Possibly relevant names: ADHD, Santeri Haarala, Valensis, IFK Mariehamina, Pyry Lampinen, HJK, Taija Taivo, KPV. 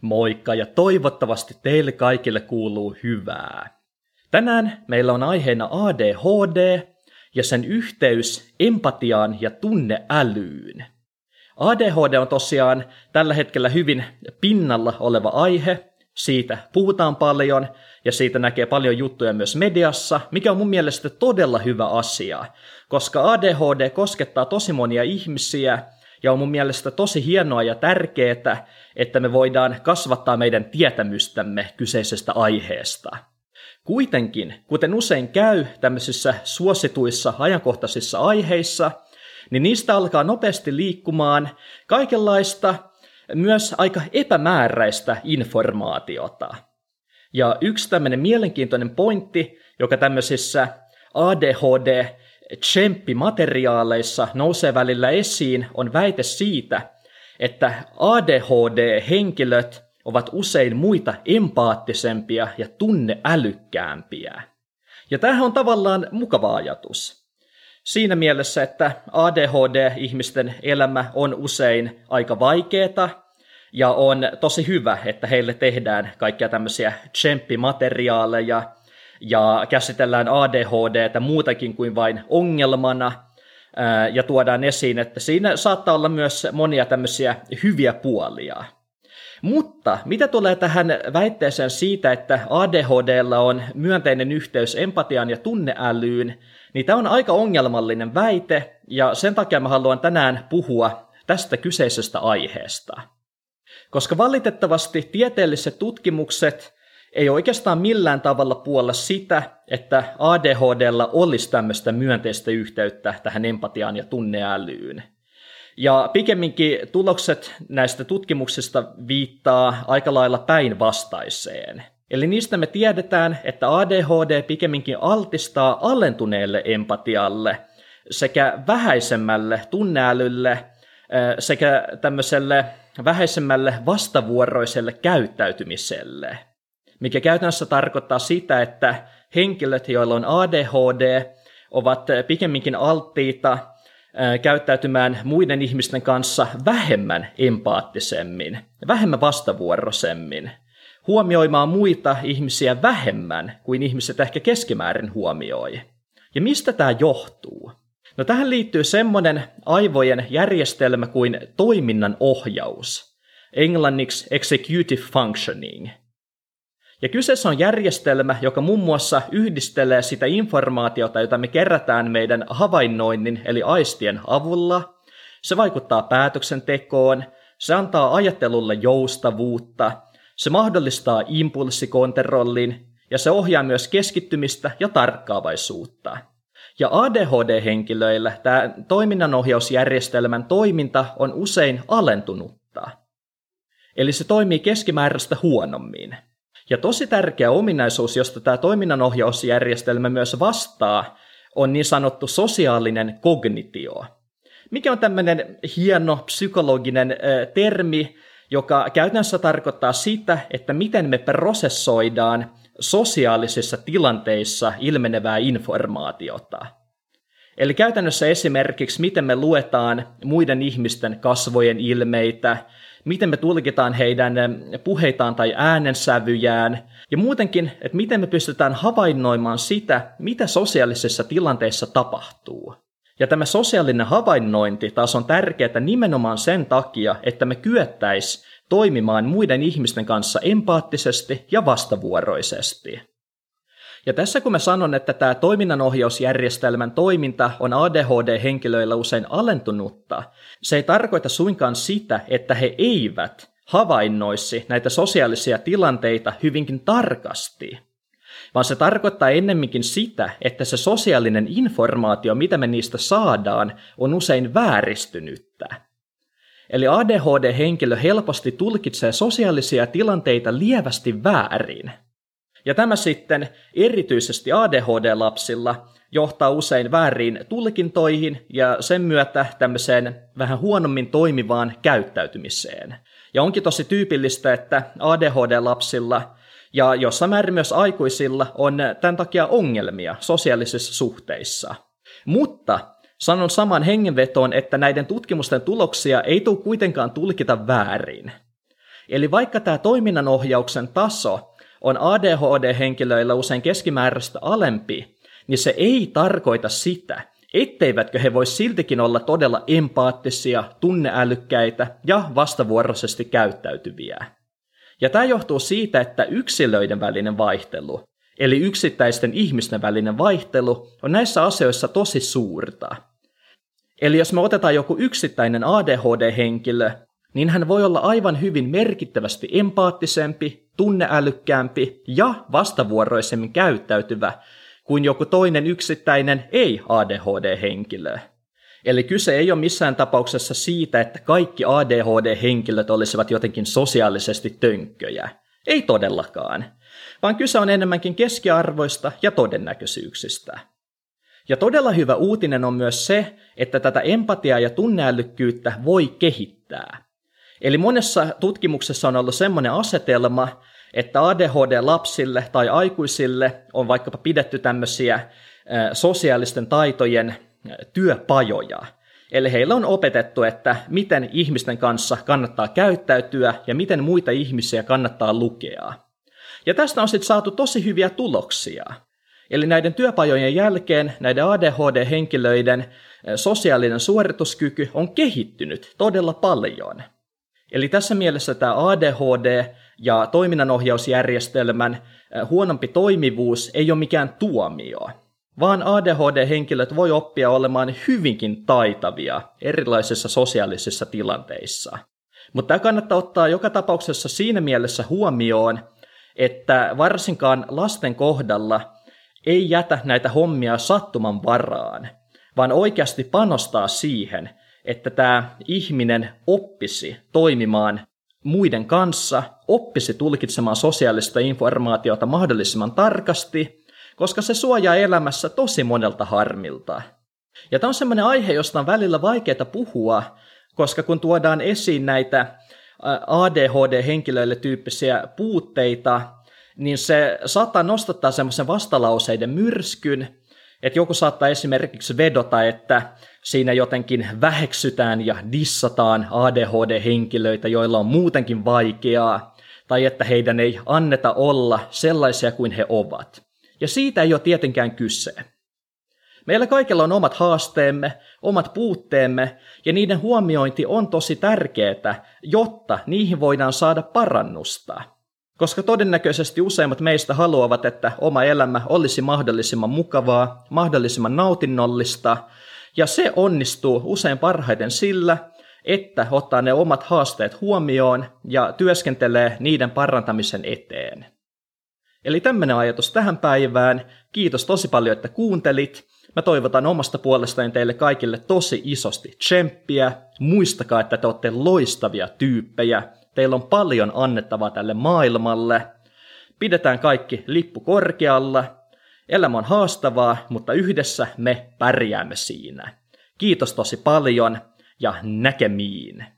Moikka ja toivottavasti teille kaikille kuuluu hyvää. Tänään meillä on aiheena ADHD ja sen yhteys empatiaan ja tunneälyyn. ADHD on tosiaan tällä hetkellä hyvin pinnalla oleva aihe, siitä puhutaan paljon ja siitä näkee paljon juttuja myös mediassa, mikä on mun mielestä todella hyvä asia, koska ADHD koskettaa tosi monia ihmisiä ja on mun mielestä tosi hienoa ja tärkeää, että me voidaan kasvattaa meidän tietämystämme kyseisestä aiheesta. Kuitenkin, kuten usein käy tämmöisissä suosituissa ajankohtaisissa aiheissa, niin niistä alkaa nopeasti liikkumaan kaikenlaista, myös aika epämääräistä informaatiota. Ja yksi tämmöinen mielenkiintoinen pointti, joka tämmöisissä ADHD-tsemppimateriaaleissa nousee välillä esiin, on väite siitä, että ADHD-henkilöt ovat usein muita empaattisempia ja tunneälykkäämpiä. Ja tämähän on tavallaan mukava ajatus. Siinä mielessä, että ADHD-ihmisten elämä on usein aika vaikeeta ja on tosi hyvä, että heille tehdään kaikkia tämmöisiä tsemppimateriaaleja ja käsitellään ADHDtä muutakin kuin vain ongelmana ja tuodaan esiin, että siinä saattaa olla myös monia tämmöisiä hyviä puolia. Mutta mitä tulee tähän väitteeseen siitä, että ADHD:lla on myönteinen yhteys empatiaan ja tunneälyyn, niin tämä on aika ongelmallinen väite, ja sen takia mä haluan tänään puhua tästä kyseisestä aiheesta. Koska valitettavasti tieteelliset tutkimukset ei oikeastaan millään tavalla puolla sitä, että ADHD:lla olisi tämmöistä myönteistä yhteyttä tähän empatiaan ja tunneälyyn. Ja pikemminkin tulokset näistä tutkimuksista viittaa aika lailla päinvastaiseen. Eli niistä me tiedetään, että ADHD pikemminkin altistaa alentuneelle empatialle sekä vähäisemmälle tunneälylle sekä tämmöiselle vähäisemmälle vastavuoroiselle käyttäytymiselle. Mikä käytännössä tarkoittaa sitä, että henkilöt, joilla on ADHD, ovat pikemminkin alttiita käyttäytymään muiden ihmisten kanssa vähemmän empaattisemmin, vähemmän vastavuoroisemmin, huomioimaan muita ihmisiä vähemmän kuin ihmiset ehkä keskimäärin huomioi. Ja mistä tämä johtuu? No tähän liittyy semmoinen aivojen järjestelmä kuin toiminnan ohjaus, englanniksi executive functioning. Ja kyseessä on järjestelmä, joka muun muassa yhdistelee sitä informaatiota, jota me kerätään meidän havainnoinnin eli aistien avulla. Se vaikuttaa päätöksentekoon, se antaa ajattelulle joustavuutta, se mahdollistaa impulssikontrollin ja se ohjaa myös keskittymistä ja tarkkaavaisuutta. Ja ADHD-henkilöillä tämä toiminnanohjausjärjestelmän toiminta on usein alentunutta. Eli se toimii keskimääräistä huonommin. Ja tosi tärkeä ominaisuus, josta tämä toiminnanohjausjärjestelmä myös vastaa, on niin sanottu sosiaalinen kognitio, mikä on tämmöinen hieno psykologinen termi, joka käytännössä tarkoittaa sitä, että miten me prosessoidaan sosiaalisissa tilanteissa ilmenevää informaatiota. Eli käytännössä esimerkiksi, miten me luetaan muiden ihmisten kasvojen ilmeitä, miten me tulkitaan heidän puheitaan tai äänensävyjään, ja muutenkin, että miten me pystytään havainnoimaan sitä, mitä sosiaalisissa tilanteissa tapahtuu. Ja tämä sosiaalinen havainnointi taas on tärkeää nimenomaan sen takia, että me kyettäisiin toimimaan muiden ihmisten kanssa empaattisesti ja vastavuoroisesti. Ja tässä kun mä sanon, että tämä toiminnanohjausjärjestelmän toiminta on ADHD-henkilöillä usein alentunutta, se ei tarkoita suinkaan sitä, että he eivät havainnoisi näitä sosiaalisia tilanteita hyvinkin tarkasti, vaan se tarkoittaa ennemminkin sitä, että se sosiaalinen informaatio, mitä me niistä saadaan, on usein vääristynyttä. Eli ADHD-henkilö helposti tulkitsee sosiaalisia tilanteita lievästi väärin. Ja tämä sitten erityisesti ADHD-lapsilla johtaa usein vääriin tulkintoihin ja sen myötä tämmöiseen vähän huonommin toimivaan käyttäytymiseen. Ja onkin tosi tyypillistä, että ADHD-lapsilla ja jossain määrin myös aikuisilla on tämän takia ongelmia sosiaalisissa suhteissa. Mutta sanon saman hengenvetoon, että näiden tutkimusten tuloksia ei tule kuitenkaan tulkita väärin. Eli vaikka tämä toiminnanohjauksen taso on ADHD-henkilöillä usein keskimääräistä alempi, niin se ei tarkoita sitä, etteivätkö he voi siltikin olla todella empaattisia, tunneälykkäitä ja vastavuoroisesti käyttäytyviä. Ja tämä johtuu siitä, että yksilöiden välinen vaihtelu, eli yksittäisten ihmisten välinen vaihtelu, on näissä asioissa tosi suurta. Eli jos me otetaan joku yksittäinen ADHD-henkilö, niin hän voi olla aivan hyvin merkittävästi empaattisempi, tunneälykkäämpi ja vastavuoroisemmin käyttäytyvä kuin joku toinen yksittäinen ei-ADHD-henkilö. Eli kyse ei ole missään tapauksessa siitä, että kaikki ADHD-henkilöt olisivat jotenkin sosiaalisesti tönkköjä. Ei todellakaan, vaan kyse on enemmänkin keskiarvoista ja todennäköisyyksistä. Ja todella hyvä uutinen on myös se, että tätä empatiaa ja tunneälykkyyttä voi kehittää. Eli monessa tutkimuksessa on ollut semmoinen asetelma, että ADHD-lapsille tai aikuisille on vaikkapa pidetty tämmöisiä sosiaalisten taitojen työpajoja. Eli heillä on opetettu, että miten ihmisten kanssa kannattaa käyttäytyä ja miten muita ihmisiä kannattaa lukea. Ja tästä on sitten saatu tosi hyviä tuloksia. Eli näiden työpajojen jälkeen näiden ADHD-henkilöiden sosiaalinen suorituskyky on kehittynyt todella paljon. Eli tässä mielessä tämä ADHD ja toiminnanohjausjärjestelmän huonompi toimivuus ei ole mikään tuomio, vaan ADHD-henkilöt voi oppia olemaan hyvinkin taitavia erilaisissa sosiaalisissa tilanteissa. Mutta tämä kannattaa ottaa joka tapauksessa siinä mielessä huomioon, että varsinkaan lasten kohdalla ei jätä näitä hommia sattuman varaan, vaan oikeasti panostaa siihen, että tämä ihminen oppisi toimimaan muiden kanssa, oppisi tulkitsemaan sosiaalista informaatiota mahdollisimman tarkasti, koska se suojaa elämässä tosi monelta harmilta. Ja tämä on sellainen aihe, josta on välillä vaikeaa puhua, koska kun tuodaan esiin näitä ADHD-henkilöille tyyppisiä puutteita, niin se saattaa nostattaa semmoisen vastalauseiden myrskyn, että joku saattaa esimerkiksi vedota, että siinä jotenkin väheksytään ja dissataan ADHD-henkilöitä, joilla on muutenkin vaikeaa, tai että heidän ei anneta olla sellaisia kuin he ovat. Ja siitä ei ole tietenkään kyse. Meillä kaikilla on omat haasteemme, omat puutteemme, ja niiden huomiointi on tosi tärkeää, jotta niihin voidaan saada parannusta. Koska todennäköisesti useimmat meistä haluavat, että oma elämä olisi mahdollisimman mukavaa, mahdollisimman nautinnollista, ja se onnistuu usein parhaiten sillä, että ottaa ne omat haasteet huomioon ja työskentelee niiden parantamisen eteen. Eli tämmöinen ajatus tähän päivään. Kiitos tosi paljon, että kuuntelit. Mä toivotan omasta puolestani teille kaikille tosi isosti tsemppiä. Muistakaa, että te olette loistavia tyyppejä. Teillä on paljon annettavaa tälle maailmalle. Pidetään kaikki lippu korkealla. Elämä on haastavaa, mutta yhdessä me pärjäämme siinä. Kiitos tosi paljon ja näkemiin.